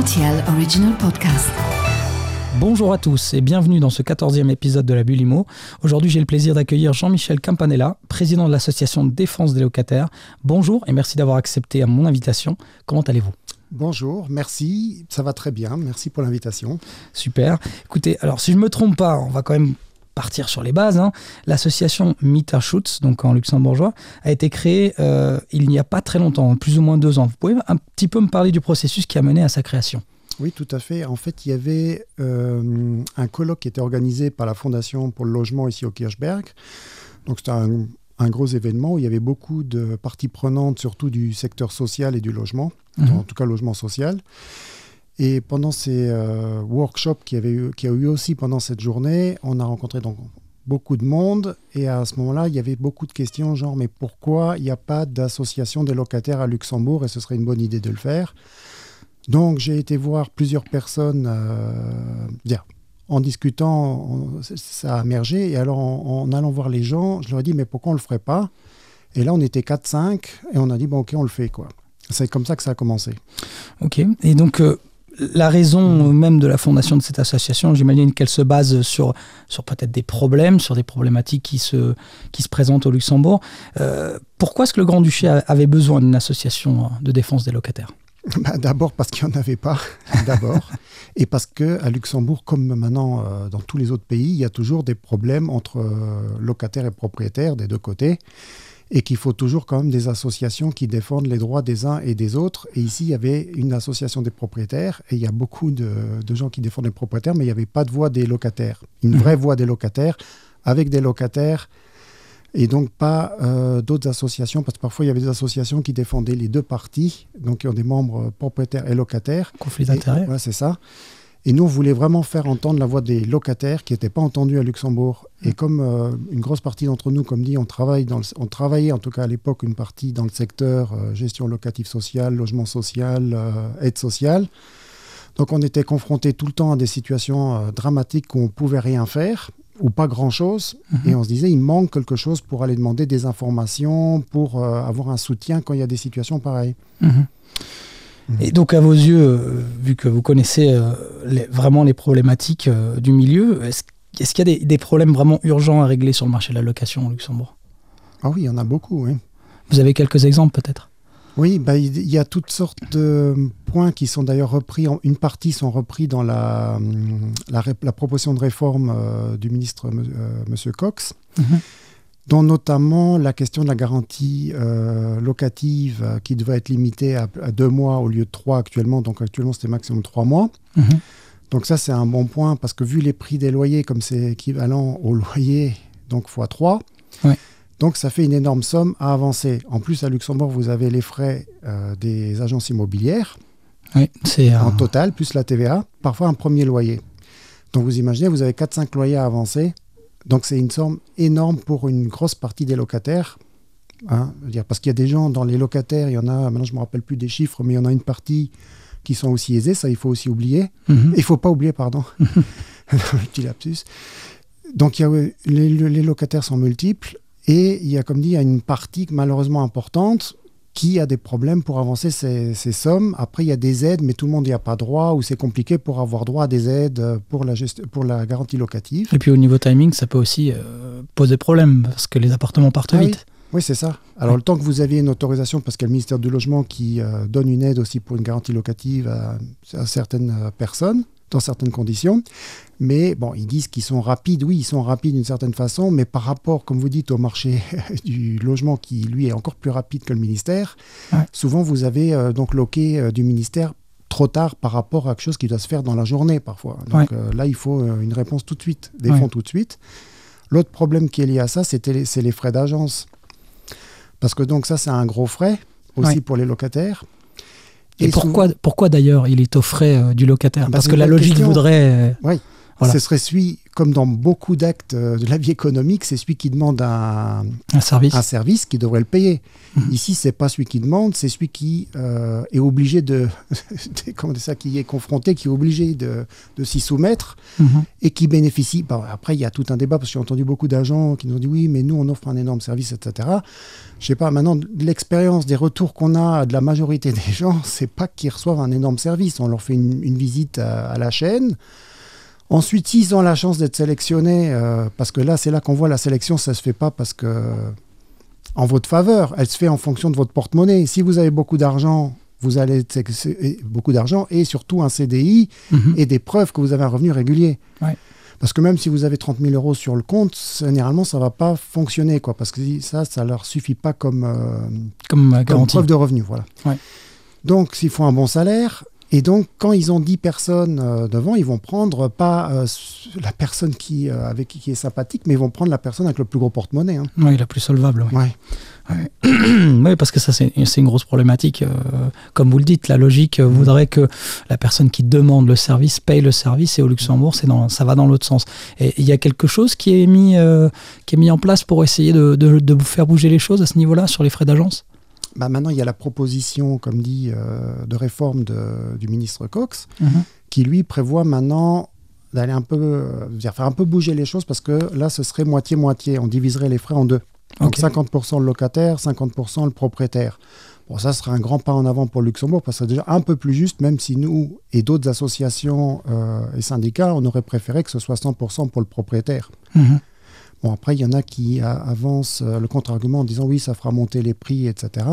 RTL Original Podcast. Bonjour à tous et bienvenue dans ce 14e épisode de la Bulle Immo. Aujourd'hui, j'ai le plaisir d'accueillir Jean-Michel Campanella, président de l'association Défense des Locataires. Bonjour et merci d'avoir accepté mon invitation. Comment allez-vous ? Bonjour, merci, ça va très bien, merci pour l'invitation. Super. Écoutez, alors si je ne me trompe pas, on va quand même partir sur les bases. L'association Mieterschutz, donc en luxembourgeois, a été créée il n'y a pas très longtemps, plus ou moins 2 ans. Vous pouvez un petit peu me parler du processus qui a mené à sa création ? Oui, tout à fait. En fait, il y avait un colloque qui était organisé par la Fondation pour le logement ici au Kirchberg. Donc c'était un gros événement où il y avait beaucoup de parties prenantes, surtout du secteur social et du logement, en tout cas logement social. Et pendant ces workshops qu'il y a eu aussi pendant cette journée, on a rencontré donc beaucoup de monde. Et à ce moment-là, il y avait beaucoup de questions genre « mais pourquoi il n'y a pas d'association des locataires à Luxembourg et ce serait une bonne idée de le faire ?» Donc, j'ai été voir plusieurs personnes, en discutant, ça a émergé. Et alors, en allant voir les gens, je leur ai dit, mais pourquoi on ne le ferait pas ? Et là, on était 4-5, et on a dit, bon, ok, on le fait, quoi. C'est comme ça que ça a commencé. Ok, et donc, la raison même de la fondation de cette association, j'imagine qu'elle se base sur peut-être des problèmes, sur des problématiques qui se présentent au Luxembourg. Pourquoi est-ce que le Grand-Duché avait besoin d'une association de défense des locataires ? Bah, d'abord parce qu'il n'y en avait pas, et parce qu'à Luxembourg, comme maintenant dans tous les autres pays, il y a toujours des problèmes entre locataires et propriétaires des deux côtés, et qu'il faut toujours quand même des associations qui défendent les droits des uns et des autres. Et ici, il y avait une association des propriétaires, et il y a beaucoup de gens qui défendent les propriétaires, mais il n'y avait pas de voix des locataires, une vraie voix des locataires, avec des locataires, et donc pas d'autres associations, parce que parfois il y avait des associations qui défendaient les deux parties, donc qui ont des membres propriétaires et locataires. Conflit d'intérêts. Voilà, c'est ça. Et nous, on voulait vraiment faire entendre la voix des locataires qui n'étaient pas entendus à Luxembourg. Et comme une grosse partie d'entre nous, comme dit, on travaillait en tout cas à l'époque une partie dans le secteur gestion locative sociale, logement social, aide sociale. Donc on était confrontés tout le temps à des situations dramatiques où on ne pouvait rien faire, ou pas grand-chose, et on se disait, il manque quelque chose pour aller demander des informations, pour avoir un soutien quand il y a des situations pareilles. Et donc, à vos yeux, vu que vous connaissez vraiment les problématiques du milieu, est-ce qu'il y a des problèmes vraiment urgents à régler sur le marché de la location au Luxembourg ? Ah oui, il y en a beaucoup, oui. Vous avez quelques exemples, peut-être ? Oui, bah, il y a toutes sortes de points qui sont d'ailleurs repris, une partie sont repris dans la proposition de réforme du ministre M. Cox, dont notamment la question de la garantie locative qui devait être limitée à 2 mois au lieu de 3 actuellement, donc actuellement c'était maximum 3 mois. Donc ça c'est un bon point parce que vu les prix des loyers, comme c'est équivalent au loyer, donc x3, oui. Donc, ça fait une énorme somme à avancer. En plus, à Luxembourg, vous avez les frais des agences immobilières. Oui, c'est... En total, plus la TVA, parfois un premier loyer. Donc, vous imaginez, vous avez 4-5 loyers à avancer. Donc, c'est une somme énorme pour une grosse partie des locataires. Parce qu'il y a des gens dans les locataires, il y en a, maintenant je ne me rappelle plus des chiffres, mais il y en a une partie qui sont aussi aisés. Ça, il faut aussi oublier. Il ne faut pas oublier, pardon. Petit lapsus. Donc, les locataires sont multiples. Et il y a, comme dit, il y a une partie malheureusement importante qui a des problèmes pour avancer ces sommes. Après, il y a des aides, mais tout le monde n'y a pas droit, ou c'est compliqué pour avoir droit à des aides pour la garantie locative. Et puis au niveau timing, ça peut aussi poser problème, parce que les appartements partent vite. Oui, c'est ça. Alors le temps que vous aviez une autorisation, parce qu'il y a le ministère du Logement qui donne une aide aussi pour une garantie locative à certaines personnes, dans certaines conditions, mais bon, ils disent qu'ils sont rapides, oui, ils sont rapides d'une certaine façon, mais par rapport, comme vous dites, au marché du logement qui, lui, est encore plus rapide que le ministère, souvent vous avez donc loqué du ministère trop tard par rapport à quelque chose qui doit se faire dans la journée parfois. Donc là, il faut une réponse tout de suite, des fonds tout de suite. L'autre problème qui est lié à ça, c'est les frais d'agence. Parce que donc ça, c'est un gros frais aussi pour les locataires. Et pourquoi d'ailleurs il est au frais du locataire ? Parce que la logique voudrait... Voilà. Ce serait celui, comme dans beaucoup d'actes de la vie économique, c'est celui qui demande un service qui devrait le payer. Mmh. Ici, ce n'est pas celui qui demande, c'est celui qui est obligé qui est confronté, qui est obligé de s'y soumettre et qui bénéficie. Bah, après, il y a tout un débat, parce que j'ai entendu beaucoup d'agents qui nous ont dit « oui, mais nous, on offre un énorme service, etc. » Je ne sais pas, maintenant, l'expérience des retours qu'on a de la majorité des gens, ce n'est pas qu'ils reçoivent un énorme service. On leur fait une visite à la chaîne. Ensuite, s'ils ont la chance d'être sélectionnés, parce que là, c'est là qu'on voit la sélection, ça ne se fait pas parce que en votre faveur, elle se fait en fonction de votre porte-monnaie. Si vous avez beaucoup d'argent, vous allez être beaucoup d'argent et surtout un CDI et des preuves que vous avez un revenu régulier. Ouais. Parce que même si vous avez 30 000 euros sur le compte, généralement, ça ne va pas fonctionner, quoi, parce que ça ne leur suffit pas comme preuve de revenu. Voilà. Ouais. Donc, s'il faut un bon salaire... Et donc, quand ils ont 10 personnes devant, ils vont prendre pas la personne qui est sympathique, mais ils vont prendre la personne avec le plus gros porte-monnaie. Hein. Oui, la plus solvable. Oui, ouais. Oui, parce que ça, c'est une grosse problématique. Comme vous le dites, la logique voudrait que la personne qui demande le service paye le service, et au Luxembourg, ça va dans l'autre sens. Et il y a quelque chose qui est mis en place pour essayer de faire bouger les choses à ce niveau-là, sur les frais d'agence ? Bah maintenant, il y a la proposition, comme dit, de réforme du ministre Cox, qui lui prévoit maintenant d'aller faire un peu bouger les choses, parce que là, ce serait moitié-moitié. On diviserait les frais en deux. Donc 50% le locataire, 50% le propriétaire. Bon, ça serait un grand pas en avant pour le Luxembourg, parce que c'est déjà un peu plus juste, même si nous et d'autres associations et syndicats, on aurait préféré que ce soit 100% pour le propriétaire. Bon, après, il y en a qui avancent le contre-argument en disant « oui, ça fera monter les prix, etc. »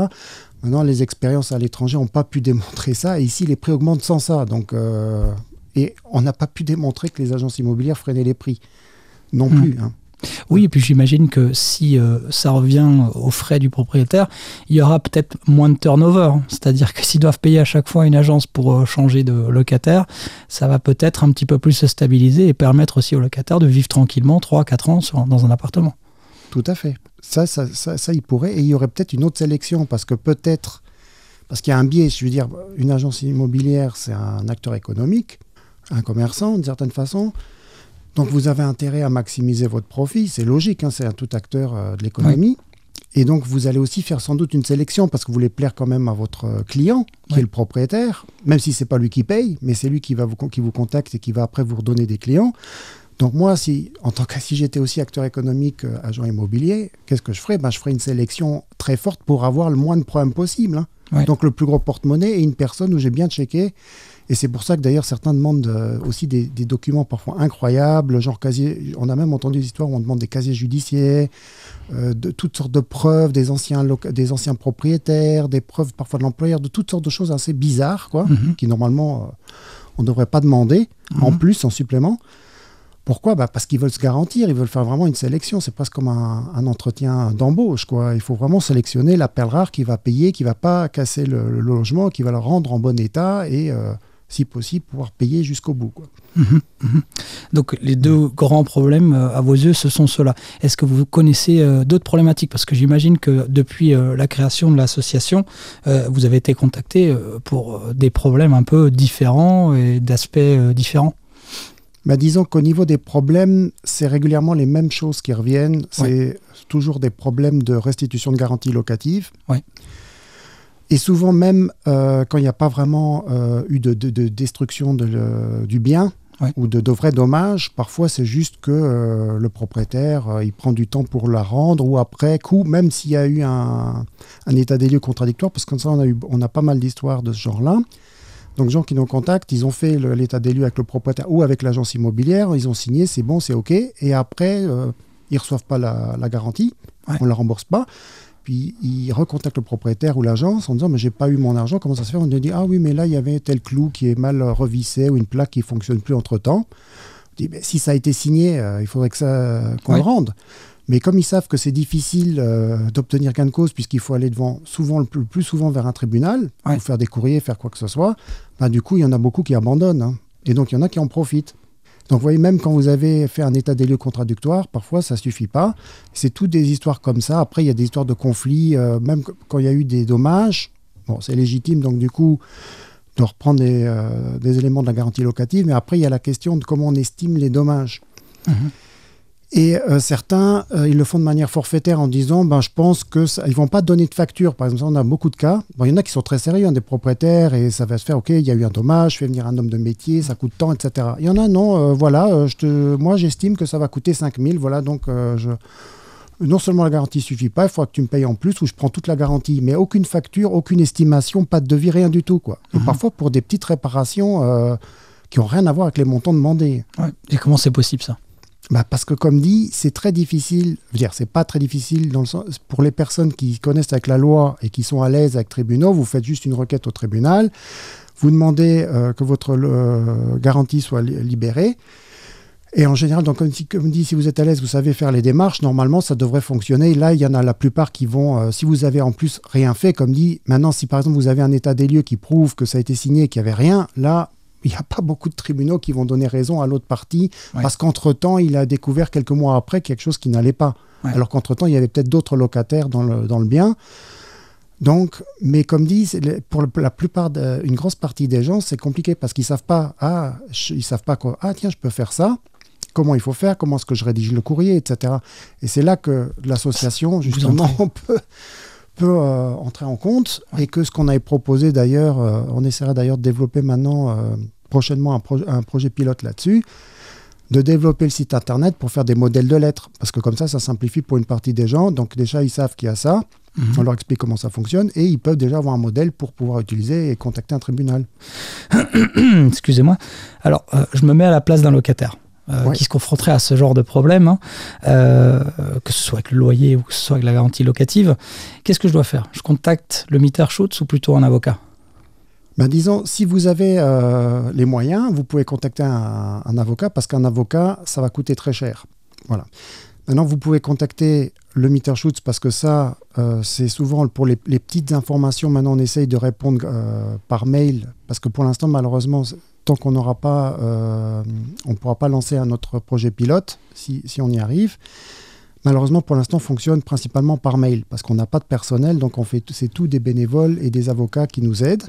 Maintenant, les expériences à l'étranger n'ont pas pu démontrer ça. Et ici, les prix augmentent sans ça. Donc, et on n'a pas pu démontrer que les agences immobilières freinaient les prix. Non plus. Hein. Oui, et puis j'imagine que si ça revient aux frais du propriétaire, il y aura peut-être moins de turnover. C'est-à-dire que s'ils doivent payer à chaque fois une agence pour changer de locataire, ça va peut-être un petit peu plus se stabiliser et permettre aussi aux locataires de vivre tranquillement 3-4 ans dans un appartement. Tout à fait. Ça, il pourrait. Et il y aurait peut-être une autre sélection, parce qu'il y a un biais. Je veux dire, une agence immobilière, c'est un acteur économique, un commerçant d'une certaine façon. Donc, vous avez intérêt à maximiser votre profit. C'est logique, hein, c'est un tout acteur de l'économie. Ouais. Et donc, vous allez aussi faire sans doute une sélection, parce que vous voulez plaire quand même à votre client, qui est le propriétaire, même si ce n'est pas lui qui paye, mais c'est lui qui vous contacte et qui va après vous redonner des clients. Donc, moi, si j'étais aussi acteur économique, agent immobilier, qu'est-ce que je ferais ? Je ferais une sélection très forte pour avoir le moins de problèmes possible. Hein. Ouais. Donc, le plus gros porte-monnaie et une personne où j'ai bien checké. Et c'est pour ça que d'ailleurs certains demandent aussi des documents parfois incroyables, genre casier. On a même entendu des histoires où on demande des casiers judiciaires, de toutes sortes de preuves, des anciens propriétaires, des preuves parfois de l'employeur, de toutes sortes de choses assez bizarres, quoi, qui normalement on ne devrait pas demander, en plus, en supplément. Pourquoi ? Parce qu'ils veulent se garantir, ils veulent faire vraiment une sélection. C'est presque comme un entretien d'embauche, quoi. Il faut vraiment sélectionner la perle rare qui va payer, qui ne va pas casser le logement, qui va le rendre en bon état et... si possible, pouvoir payer jusqu'au bout. Quoi. Donc, les deux grands problèmes, à vos yeux, ce sont ceux-là. Est-ce que vous connaissez d'autres problématiques ? Parce que j'imagine que depuis la création de l'association, vous avez été contacté pour des problèmes un peu différents et d'aspects différents. Disons qu'au niveau des problèmes, c'est régulièrement les mêmes choses qui reviennent. C'est toujours des problèmes de restitution de garantie locative. Oui. Et souvent même, quand il n'y a pas vraiment eu de destruction du bien ou de vrais dommages, parfois c'est juste que le propriétaire, il prend du temps pour la rendre, ou après coup, même s'il y a eu un état des lieux contradictoire, parce que comme ça on a pas mal d'histoires de ce genre-là. Donc, gens qui nous contactent, ils ont fait l'état des lieux avec le propriétaire ou avec l'agence immobilière, ils ont signé, c'est bon, c'est OK, et après, ils ne reçoivent pas la garantie, on ne la rembourse pas. Puis il recontacte le propriétaire ou l'agence en disant « mais j'ai pas eu mon argent, comment ça se fait ?» On lui dit « ah oui, mais là, il y avait tel clou qui est mal revissé ou une plaque qui ne fonctionne plus entre-temps. » On dit « si ça a été signé, il faudrait qu'on le rende. » Mais comme ils savent que c'est difficile d'obtenir gain de cause, puisqu'il faut aller devant, souvent le plus souvent vers un tribunal, pour faire des courriers, faire quoi que ce soit, du coup, il y en a beaucoup qui abandonnent. Hein. Et donc, il y en a qui en profitent. Donc, vous voyez, même quand vous avez fait un état des lieux contradictoire, parfois, ça ne suffit pas. C'est toutes des histoires comme ça. Après, il y a des histoires de conflits, même quand il y a eu des dommages. Bon, c'est légitime, donc du coup, de reprendre des éléments de la garantie locative. Mais après, il y a la question de comment on estime les dommages. Mmh. Et certains, ils le font de manière forfaitaire en disant, ben, je pense qu'ils ne vont pas donner de facture. Par exemple, on a beaucoup de cas. Bon, il y en a qui sont très sérieux, hein, des propriétaires, et ça va se faire, OK, il y a eu un dommage, je fais venir un homme de métier, ça coûte tant, etc. Il y en a, non, voilà, moi j'estime que ça va coûter 5 000, voilà, donc non seulement la garantie ne suffit pas, il faudra que tu me payes en plus, ou je prends toute la garantie, mais aucune facture, aucune estimation, pas de devis, rien du tout, quoi. Et parfois, pour des petites réparations qui n'ont rien à voir avec les montants demandés. Ouais. Et comment c'est possible, ça ? Bah parce que, comme dit, c'est très difficile, je veux dire, c'est pas très difficile dans le sens, pour les personnes qui connaissent avec la loi et qui sont à l'aise avec tribunaux, vous faites juste une requête au tribunal, vous demandez que votre garantie soit libérée, et en général, donc, comme dit, si vous êtes à l'aise, vous savez faire les démarches, normalement ça devrait fonctionner. Là, il y en a la plupart qui vont, si vous avez en plus rien fait, comme dit, maintenant si par exemple vous avez un état des lieux qui prouve que ça a été signé et qu'il n'y avait rien, là... Il n'y a pas beaucoup de tribunaux qui vont donner raison à l'autre partie, ouais, parce qu'entre-temps, il a découvert quelques mois après quelque chose qui n'allait pas. Ouais. Alors qu'entre-temps, il y avait peut-être d'autres locataires dans le bien. Donc, mais comme dit, pour la plupart, une grosse partie des gens, c'est compliqué parce qu'ils ne savent pas, quoi. Ah tiens, je peux faire ça. Comment il faut faire? Comment est-ce que je rédige le courrier, etc. Et c'est là que l'association, justement, peut entrer en compte, ouais, et que ce qu'on avait proposé d'ailleurs, on essaiera d'ailleurs de développer maintenant prochainement un projet pilote là-dessus, de développer le site internet pour faire des modèles de lettres, parce que comme ça, ça simplifie pour une partie des gens. Donc déjà, ils savent qu'il y a ça, on leur explique comment ça fonctionne, et ils peuvent déjà avoir un modèle pour pouvoir utiliser et contacter un tribunal. Excusez-moi. Alors, je me mets à la place d'un locataire. Ouais, qui se confronterait à ce genre de problème, hein, que ce soit avec le loyer ou que ce soit avec la garantie locative. Qu'est-ce que je dois faire? Je contacte le Mieterschutz ou plutôt un avocat? Ben disons, si vous avez les moyens, vous pouvez contacter un avocat, parce qu'un avocat, ça va coûter très cher. Voilà. Maintenant, vous pouvez contacter le Mieterschutz, parce que ça, c'est souvent pour les petites informations. Maintenant, on essaye de répondre par mail, parce que pour l'instant, malheureusement... Tant qu'on n'aura pas, on ne pourra pas lancer un autre projet pilote, si on y arrive. Malheureusement, pour l'instant, on fonctionne principalement par mail, parce qu'on n'a pas de personnel, donc c'est tout des bénévoles et des avocats qui nous aident.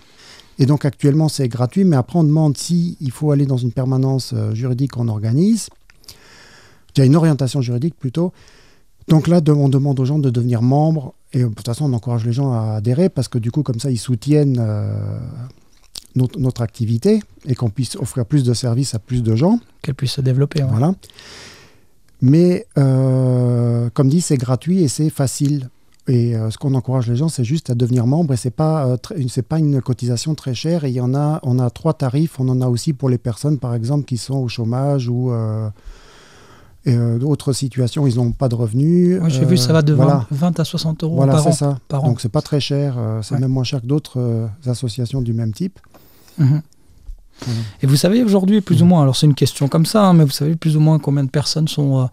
Et donc actuellement, c'est gratuit, mais après, on demande s'il faut aller dans une permanence juridique qu'on organise. Il y a une orientation juridique plutôt. Donc là, on demande aux gens de devenir membres, et de toute façon, on encourage les gens à adhérer, parce que du coup, comme ça, ils soutiennent... notre activité, et qu'on puisse offrir plus de services à plus de gens. Qu'elle puisse se développer. Ouais. Voilà. Mais, comme dit, c'est gratuit et c'est facile. Et ce qu'on encourage les gens, c'est juste à devenir membre, et ce n'est pas, pas une cotisation très chère. Et on a 3 tarifs. On en a aussi pour les personnes, par exemple, qui sont au chômage ou... d'autres situations, ils n'ont pas de revenus. Oui, j'ai vu, ça va de 20 à 60 euros par an. Voilà, c'est ça. Donc, c'est pas très cher. C'est même moins cher que d'autres associations du même type. Et vous savez aujourd'hui, plus ou moins, alors c'est une question comme ça, hein, mais vous savez plus ou moins combien de personnes sont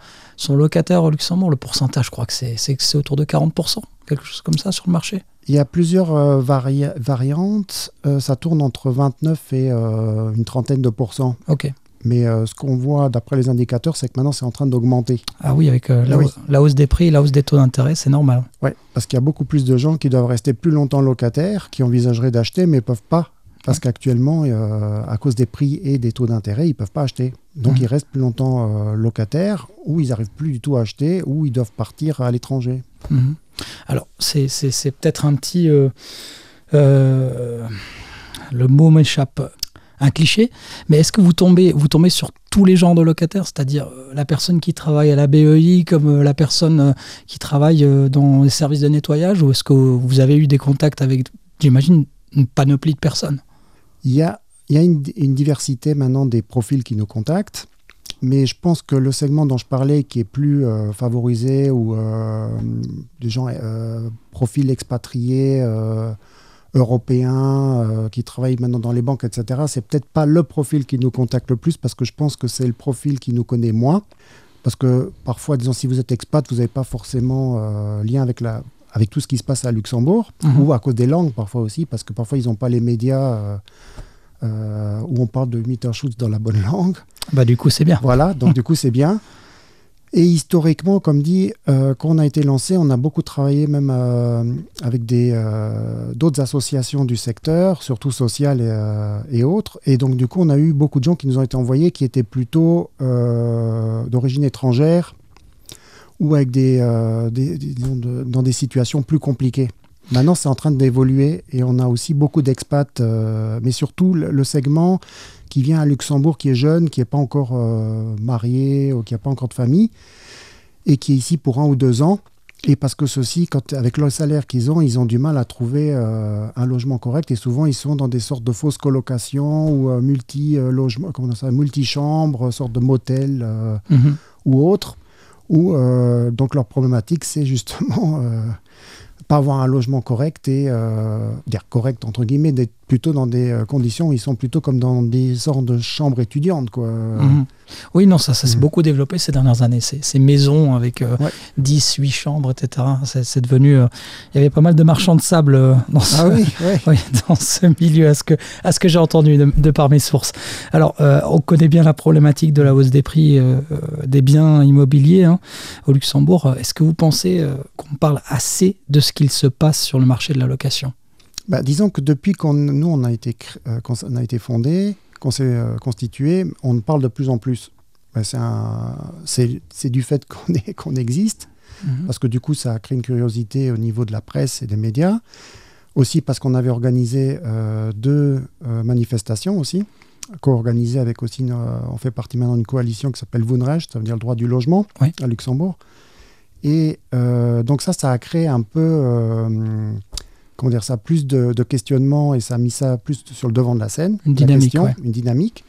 locataires au Luxembourg? Le pourcentage, je crois que c'est autour de 40%, quelque chose comme ça, sur le marché. Il y a plusieurs variantes. Ça tourne entre 29 et une trentaine de pourcents. OK. Mais ce qu'on voit d'après les indicateurs, c'est que maintenant, c'est en train d'augmenter. Ah oui, avec la hausse des prix, la hausse des taux d'intérêt, c'est normal. Oui, parce qu'il y a beaucoup plus de gens qui doivent rester plus longtemps locataires, qui envisageraient d'acheter, mais ne peuvent pas. Parce qu'actuellement, à cause des prix et des taux d'intérêt, ils ne peuvent pas acheter. Donc, ils restent plus longtemps locataires, ou ils n'arrivent plus du tout à acheter, ou ils doivent partir à l'étranger. Alors, c'est peut-être un petit... le mot m'échappe... un cliché, mais est-ce que vous tombez sur tous les genres de locataires, c'est-à-dire la personne qui travaille à la BEI comme la personne qui travaille dans les services de nettoyage, ou est-ce que vous avez eu des contacts avec, j'imagine, une panoplie de personnes? Il y a une diversité maintenant des profils qui nous contactent, mais je pense que le segment dont je parlais, qui est plus favorisé, ou des gens profils expatriés, européens, qui travaillent maintenant dans les banques, etc. C'est peut-être pas le profil qui nous contacte le plus, parce que je pense que c'est le profil qui nous connaît moins. Parce que parfois, disons, si vous êtes expat, vous n'avez pas forcément lien avec tout ce qui se passe à Luxembourg, ou à cause des langues parfois aussi, parce que parfois ils n'ont pas les médias où on parle de Mieterschutz dans la bonne langue. Bah du coup, c'est bien. Voilà, donc du coup, c'est bien. Et historiquement, comme dit, quand on a été lancé, on a beaucoup travaillé même avec d'autres associations du secteur, surtout sociales et autres. Et donc, du coup, on a eu beaucoup de gens qui nous ont été envoyés, qui étaient plutôt d'origine étrangère ou avec dans des situations plus compliquées. Maintenant, c'est en train d'évoluer et on a aussi beaucoup d'expats, mais surtout le segment qui vient à Luxembourg, qui est jeune, qui n'est pas encore marié ou qui n'a pas encore de famille et qui est ici pour 1 ou 2 ans. Et parce que ceux-ci, avec le salaire qu'ils ont, ils ont du mal à trouver un logement correct et souvent ils sont dans des sortes de fausses colocations ou multi-chambres, sortes de motels ou autres, où donc leur problématique, c'est justement... pas avoir un logement correct et dire correct entre guillemets, d'être plutôt dans des conditions où ils sont plutôt comme dans des sortes de chambres étudiantes, quoi. Mmh. Oui, non, ça s'est beaucoup développé ces dernières années, ces maisons avec 10, 8 chambres, etc. C'est devenu... il y avait pas mal de marchands de sable dans ce milieu, à ce que j'ai entendu de par mes sources. Alors, on connaît bien la problématique de la hausse des prix des biens immobiliers au Luxembourg. Est-ce que vous pensez qu'on parle assez de ce qu'il se passe sur le marché de la location ? Bah, disons que depuis qu'on a été fondé, qu'on s'est constitué, on parle de plus en plus. Bah, c'est du fait qu'on existe, parce que du coup, ça crée une curiosité au niveau de la presse et des médias. Aussi parce qu'on avait organisé 2 manifestations aussi, co-organisées avec aussi, on fait partie maintenant d'une coalition qui s'appelle Wunrecht, ça veut dire le droit du logement à Luxembourg. Et donc ça a créé un peu... comment dire ça, plus de questionnement, et ça a mis ça plus sur le devant de la scène. Une dynamique, une dynamique.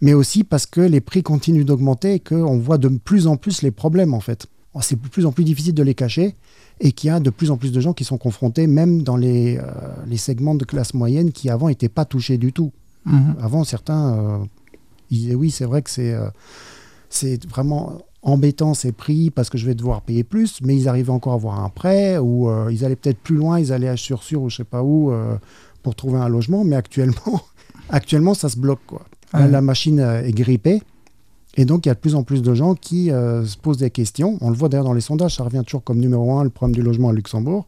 Mais aussi parce que les prix continuent d'augmenter et qu'on voit de plus en plus les problèmes, en fait. C'est de plus en plus difficile de les cacher et qu'il y a de plus en plus de gens qui sont confrontés, même dans les segments de classe moyenne qui, avant, n'étaient pas touchés du tout. Mmh. Avant, certains disaient, oui, c'est vrai que c'est vraiment... embêtant ces prix parce que je vais devoir payer plus, mais ils arrivaient encore à avoir un prêt ou ils allaient peut-être plus loin, ils allaient à Sur-Sur ou je sais pas où pour trouver un logement, mais actuellement ça se bloque, quoi. Ah oui. La machine est grippée et donc il y a de plus en plus de gens qui se posent des questions. On le voit d'ailleurs dans les sondages, ça revient toujours comme numéro 1, le problème du logement à Luxembourg.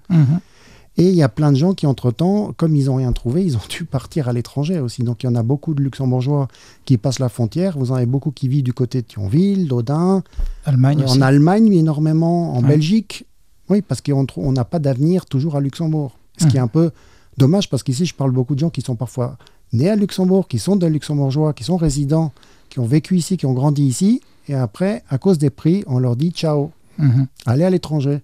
Et il y a plein de gens qui, entre-temps, comme ils n'ont rien trouvé, ils ont dû partir à l'étranger aussi. Donc, il y en a beaucoup de Luxembourgeois qui passent la frontière. Vous en avez beaucoup qui vivent du côté de Thionville, d'Audun. En Allemagne, mais énormément. En Belgique. Oui, parce qu'on n'a pas d'avenir toujours à Luxembourg. Ce qui est un peu dommage, parce qu'ici, je parle beaucoup de gens qui sont parfois nés à Luxembourg, qui sont des Luxembourgeois, qui sont résidents, qui ont vécu ici, qui ont grandi ici. Et après, à cause des prix, on leur dit « ciao, allez à l'étranger ».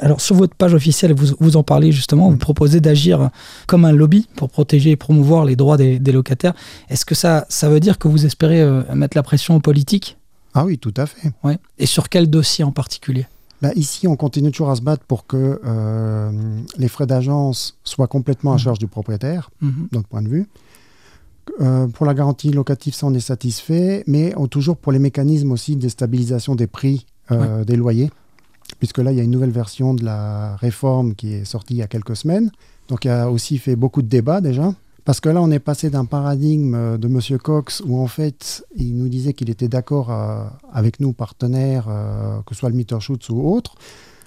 Alors, sur votre page officielle, vous en parlez justement, vous proposez d'agir comme un lobby pour protéger et promouvoir les droits des locataires. Est-ce que ça veut dire que vous espérez mettre la pression aux politiques ? Ah oui, tout à fait. Ouais. Et sur quel dossier en particulier ? Bah, ici, on continue toujours à se battre pour que les frais d'agence soient complètement à charge du propriétaire, d'autre point de vue. Pour la garantie locative, ça, on est satisfait, mais toujours pour les mécanismes aussi de stabilisation des prix des loyers. Puisque là, il y a une nouvelle version de la réforme qui est sortie il y a quelques semaines. Donc, il y a aussi fait beaucoup de débats déjà. Parce que là, on est passé d'un paradigme de M. Cox où, en fait, il nous disait qu'il était d'accord avec nous, partenaires, que ce soit le Mieterschutz ou autre,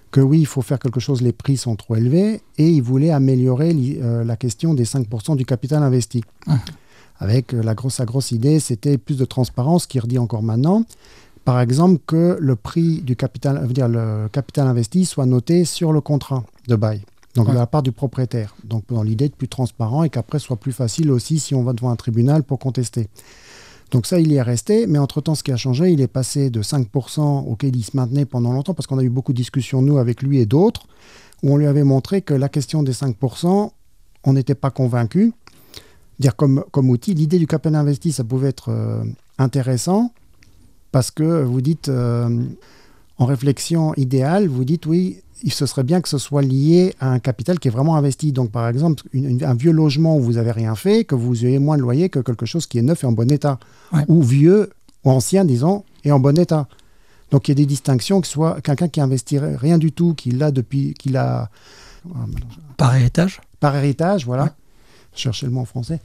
que oui, il faut faire quelque chose, les prix sont trop élevés. Et il voulait améliorer la question des 5% du capital investi. Avec la grosse idée, c'était plus de transparence, qu'il redit encore maintenant. Par exemple, que le prix du capital, le capital investi soit noté sur le contrat de bail, donc de la part du propriétaire. Donc, dans l'idée de plus transparent et qu'après, soit plus facile aussi si on va devant un tribunal pour contester. Donc ça, il y est resté, mais entre-temps, ce qui a changé, il est passé de 5% auquel il se maintenait pendant longtemps, parce qu'on a eu beaucoup de discussions, nous, avec lui et d'autres, où on lui avait montré que la question des 5%, on n'était pas convaincus. Dire comme outil, l'idée du capital investi, ça pouvait être intéressant, parce que vous dites, en réflexion idéale, vous dites oui, ce serait bien que ce soit lié à un capital qui est vraiment investi. Donc par exemple, un vieux logement où vous n'avez rien fait, que vous ayez moins de loyer que quelque chose qui est neuf et en bon état. Ouais. Ou vieux, ou ancien, disons, et en bon état. Donc il y a des distinctions, que ce soit quelqu'un qui n'investirait rien du tout, qui l'a depuis... Par héritage ? Par héritage, voilà. Ouais. Cherchez le mot en français.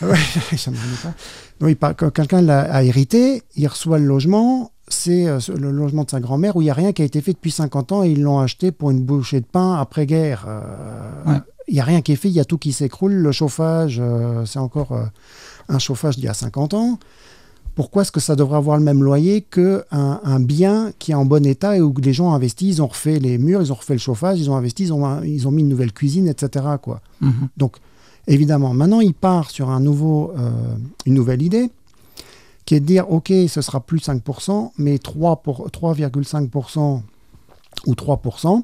Ça me venait pas. Oui, quelqu'un a hérité, il reçoit le logement, c'est le logement de sa grand-mère où il n'y a rien qui a été fait depuis 50 ans et ils l'ont acheté pour une bouchée de pain après-guerre. Ouais. Il n'y a rien qui est fait, il y a tout qui s'écroule. Le chauffage, c'est encore un chauffage d'il y a 50 ans. Pourquoi est-ce que ça devrait avoir le même loyer qu'un bien qui est en bon état et où les gens ont investi, ils ont refait les murs, ils ont refait le chauffage, ils ont investi, ils ont mis une nouvelle cuisine, etc. quoi. Mm-hmm. Donc, évidemment, maintenant, il part sur une nouvelle idée qui est de dire, OK, ce sera plus 5%, mais 3,5% ou 3%.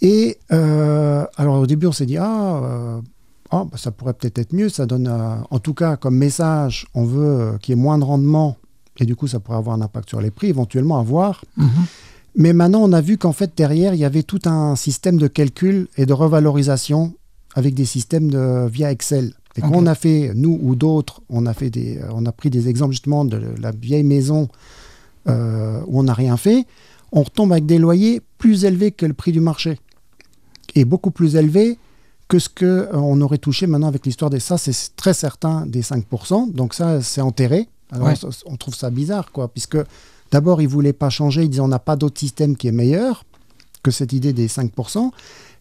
Et alors au début on s'est dit bah, ça pourrait peut-être être mieux, ça donne en tout cas comme message on veut qu'il y ait moins de rendement et du coup ça pourrait avoir un impact sur les prix éventuellement à voir. Mm-hmm. Mais maintenant on a vu qu'en fait derrière il y avait tout un système de calcul et de revalorisation avec des systèmes via Excel. Et quand on a fait, nous ou d'autres, on a pris des exemples justement de la vieille maison où on n'a rien fait, on retombe avec des loyers plus élevés que le prix du marché. Et beaucoup plus élevé que ce qu'on aurait touché maintenant avec l'histoire des... Ça, c'est très certain des 5%. Donc ça, c'est enterré. Alors, ouais. On trouve ça bizarre, quoi. Puisque d'abord, ils ne voulaient pas changer. Ils disaient, on n'a pas d'autre système qui est meilleur que cette idée des 5%.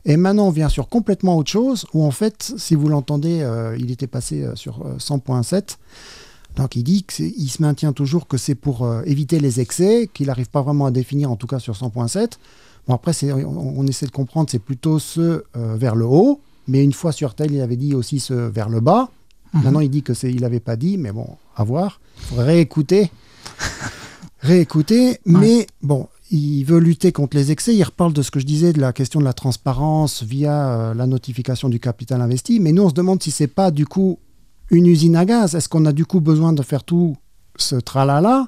Et maintenant, on vient sur complètement autre chose, où en fait, si vous l'entendez, il était passé sur 100.7. Donc il dit qu'il se maintient toujours que c'est pour éviter les excès, qu'il n'arrive pas vraiment à définir, en tout cas sur 100.7. Bon, après, on essaie de comprendre, c'est plutôt ceux vers le haut, mais une fois sur tel, il avait dit aussi ceux vers le bas. Mm-hmm. Maintenant, il dit qu'il n'avait pas dit, mais bon, à voir. Il faudrait réécouter, ouais. Mais bon, il veut lutter contre les excès. Il reparle de ce que je disais, de la question de la transparence via la notification du capital investi. Mais nous, on se demande si ce n'est pas, du coup, une usine à gaz. Est-ce qu'on a du coup besoin de faire tout ce tralala,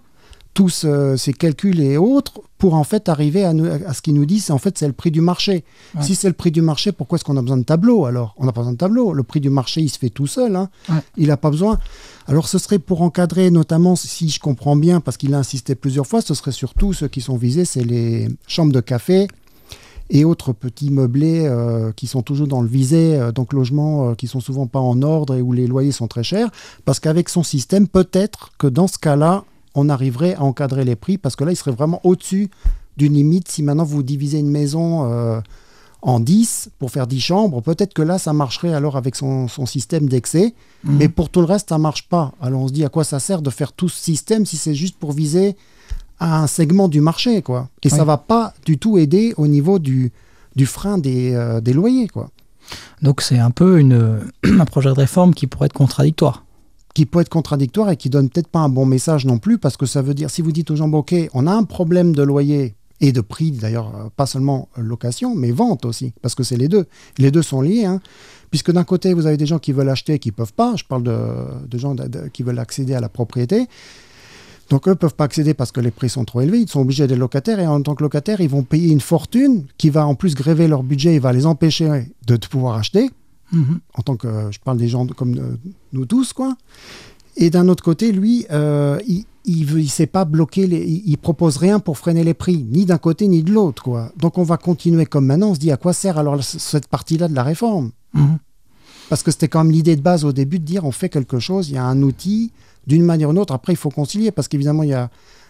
tous ces calculs et autres, pour en fait arriver à ce qu'ils nous disent, en fait, c'est le prix du marché. Ouais. Si c'est le prix du marché, pourquoi est-ce qu'on a besoin de tableau alors? On n'a pas besoin de tableau. Le prix du marché, il se fait tout seul. Hein. Ouais. Il n'a pas besoin. Alors, ce serait pour encadrer, notamment, si je comprends bien, parce qu'il a insisté plusieurs fois, ce serait surtout ceux qui sont visés, c'est les chambres de café et autres petits meublés qui sont toujours dans le visé, donc logements qui sont souvent pas en ordre et où les loyers sont très chers, parce qu'avec son système, peut-être que dans ce cas-là, on arriverait à encadrer les prix, parce que là, il serait vraiment au-dessus d'une limite. Si maintenant, vous divisez une maison en 10 pour faire 10 chambres, peut-être que là, ça marcherait alors avec son système d'excès, mmh. Mais pour tout le reste, ça marche pas. Alors, on se dit, à quoi ça sert de faire tout ce système si c'est juste pour viser à un segment du marché, quoi. Et oui. Ça va pas du tout aider au niveau du frein des loyers, quoi. Donc c'est un peu un projet de réforme qui pourrait être contradictoire. Qui peut être contradictoire et qui donne peut-être pas un bon message non plus, parce que ça veut dire, si vous dites aux gens, OK, on a un problème de loyer et de prix, d'ailleurs, pas seulement location, mais vente aussi, parce que c'est les deux. Les deux sont liés, hein, puisque d'un côté, vous avez des gens qui veulent acheter et qui peuvent pas. Je parle de gens qui veulent accéder à la propriété. Donc, eux ne peuvent pas accéder parce que les prix sont trop élevés. Ils sont obligés des locataires. Et en tant que locataires, ils vont payer une fortune qui va en plus gréver leur budget et va les empêcher de pouvoir acheter. Mm-hmm. En tant que... je parle des gens comme nous tous, quoi. Et d'un autre côté, lui, il ne sait pas bloquer... il ne propose rien pour freiner les prix, ni d'un côté ni de l'autre, quoi. Donc, on va continuer comme maintenant. On se dit, à quoi sert alors cette partie-là de la réforme? Mm-hmm. Parce que c'était quand même l'idée de base au début de dire, on fait quelque chose, il y a un outil... D'une manière ou d'une autre, après, il faut concilier, parce qu'évidemment, il y a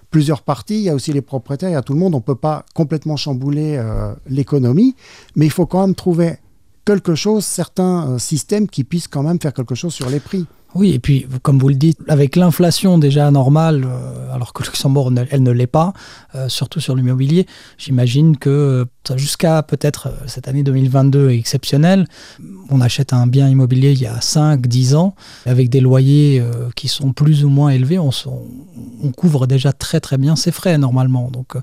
plusieurs parties, il y a aussi les propriétaires, il y a tout le monde, on ne peut pas complètement chambouler l'économie, mais il faut quand même trouver quelque chose, certains systèmes qui puissent quand même faire quelque chose sur les prix. Oui, et puis, comme vous le dites, avec l'inflation déjà normale, alors que Luxembourg, elle ne l'est pas, surtout sur l'immobilier, j'imagine que jusqu'à peut-être cette année 2022 est exceptionnelle. On achète un bien immobilier il y a 5-10 ans, avec des loyers qui sont plus ou moins élevés, on couvre déjà très très bien ses frais normalement. Donc,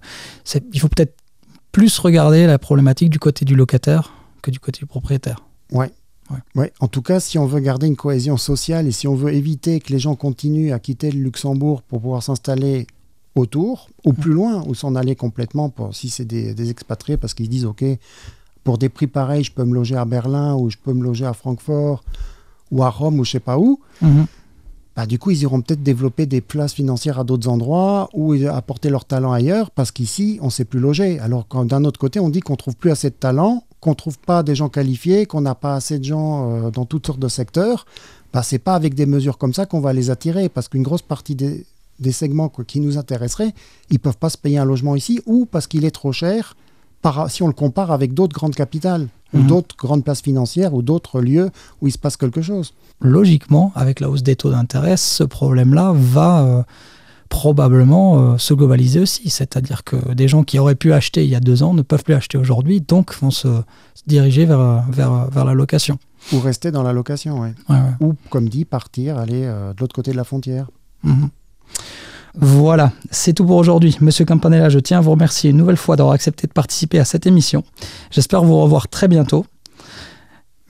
il faut peut-être plus regarder la problématique du côté du locataire que du côté du propriétaire. Oui. Ouais. En tout cas, si on veut garder une cohésion sociale et si on veut éviter que les gens continuent à quitter le Luxembourg pour pouvoir s'installer autour ou plus loin, ou s'en aller complètement si c'est des expatriés, parce qu'ils se disent, OK, pour des prix pareils, je peux me loger à Berlin ou je peux me loger à Francfort ou à Rome ou je ne sais pas où. Mm-hmm. Bah, du coup, ils iront peut-être développer des places financières à d'autres endroits ou apporter leur talent ailleurs, parce qu'ici, on ne sait plus loger. Alors que d'un autre côté, on dit qu'on ne trouve plus assez de talent, qu'on ne trouve pas des gens qualifiés, qu'on n'a pas assez de gens dans toutes sortes de secteurs. Bah, ce n'est pas avec des mesures comme ça qu'on va les attirer, parce qu'une grosse partie des segments qui nous intéresseraient, ils ne peuvent pas se payer un logement ici, ou parce qu'il est trop cher, si on le compare avec d'autres grandes capitales, ou d'autres grandes places financières, ou d'autres lieux où il se passe quelque chose. Logiquement, avec la hausse des taux d'intérêt, ce problème-là va probablement se globaliser aussi. C'est-à-dire que des gens qui auraient pu acheter il y a 2 ans ne peuvent plus acheter aujourd'hui, donc vont se diriger vers la location. Ou rester dans la location, oui. Ouais, ouais. Ou, comme dit, partir, aller de l'autre côté de la frontière. Mmh. Voilà, c'est tout pour aujourd'hui. Monsieur Campanella, je tiens à vous remercier une nouvelle fois d'avoir accepté de participer à cette émission. J'espère vous revoir très bientôt.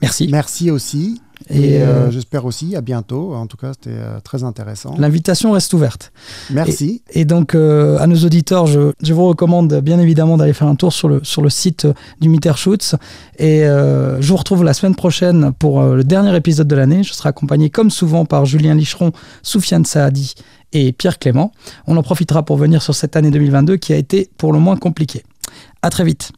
Merci. Merci aussi. Et j'espère aussi à bientôt. En tout cas, c'était très intéressant. L'invitation reste ouverte. Merci. Et donc, à nos auditeurs, je vous recommande bien évidemment d'aller faire un tour sur le site du Mieterschutz. Et je vous retrouve la semaine prochaine pour le dernier épisode de l'année. Je serai accompagné, comme souvent, par Julien Licheron, Soufiane Saadi et Pierre Clément. On en profitera pour venir sur cette année 2022 qui a été pour le moins compliquée. À très vite.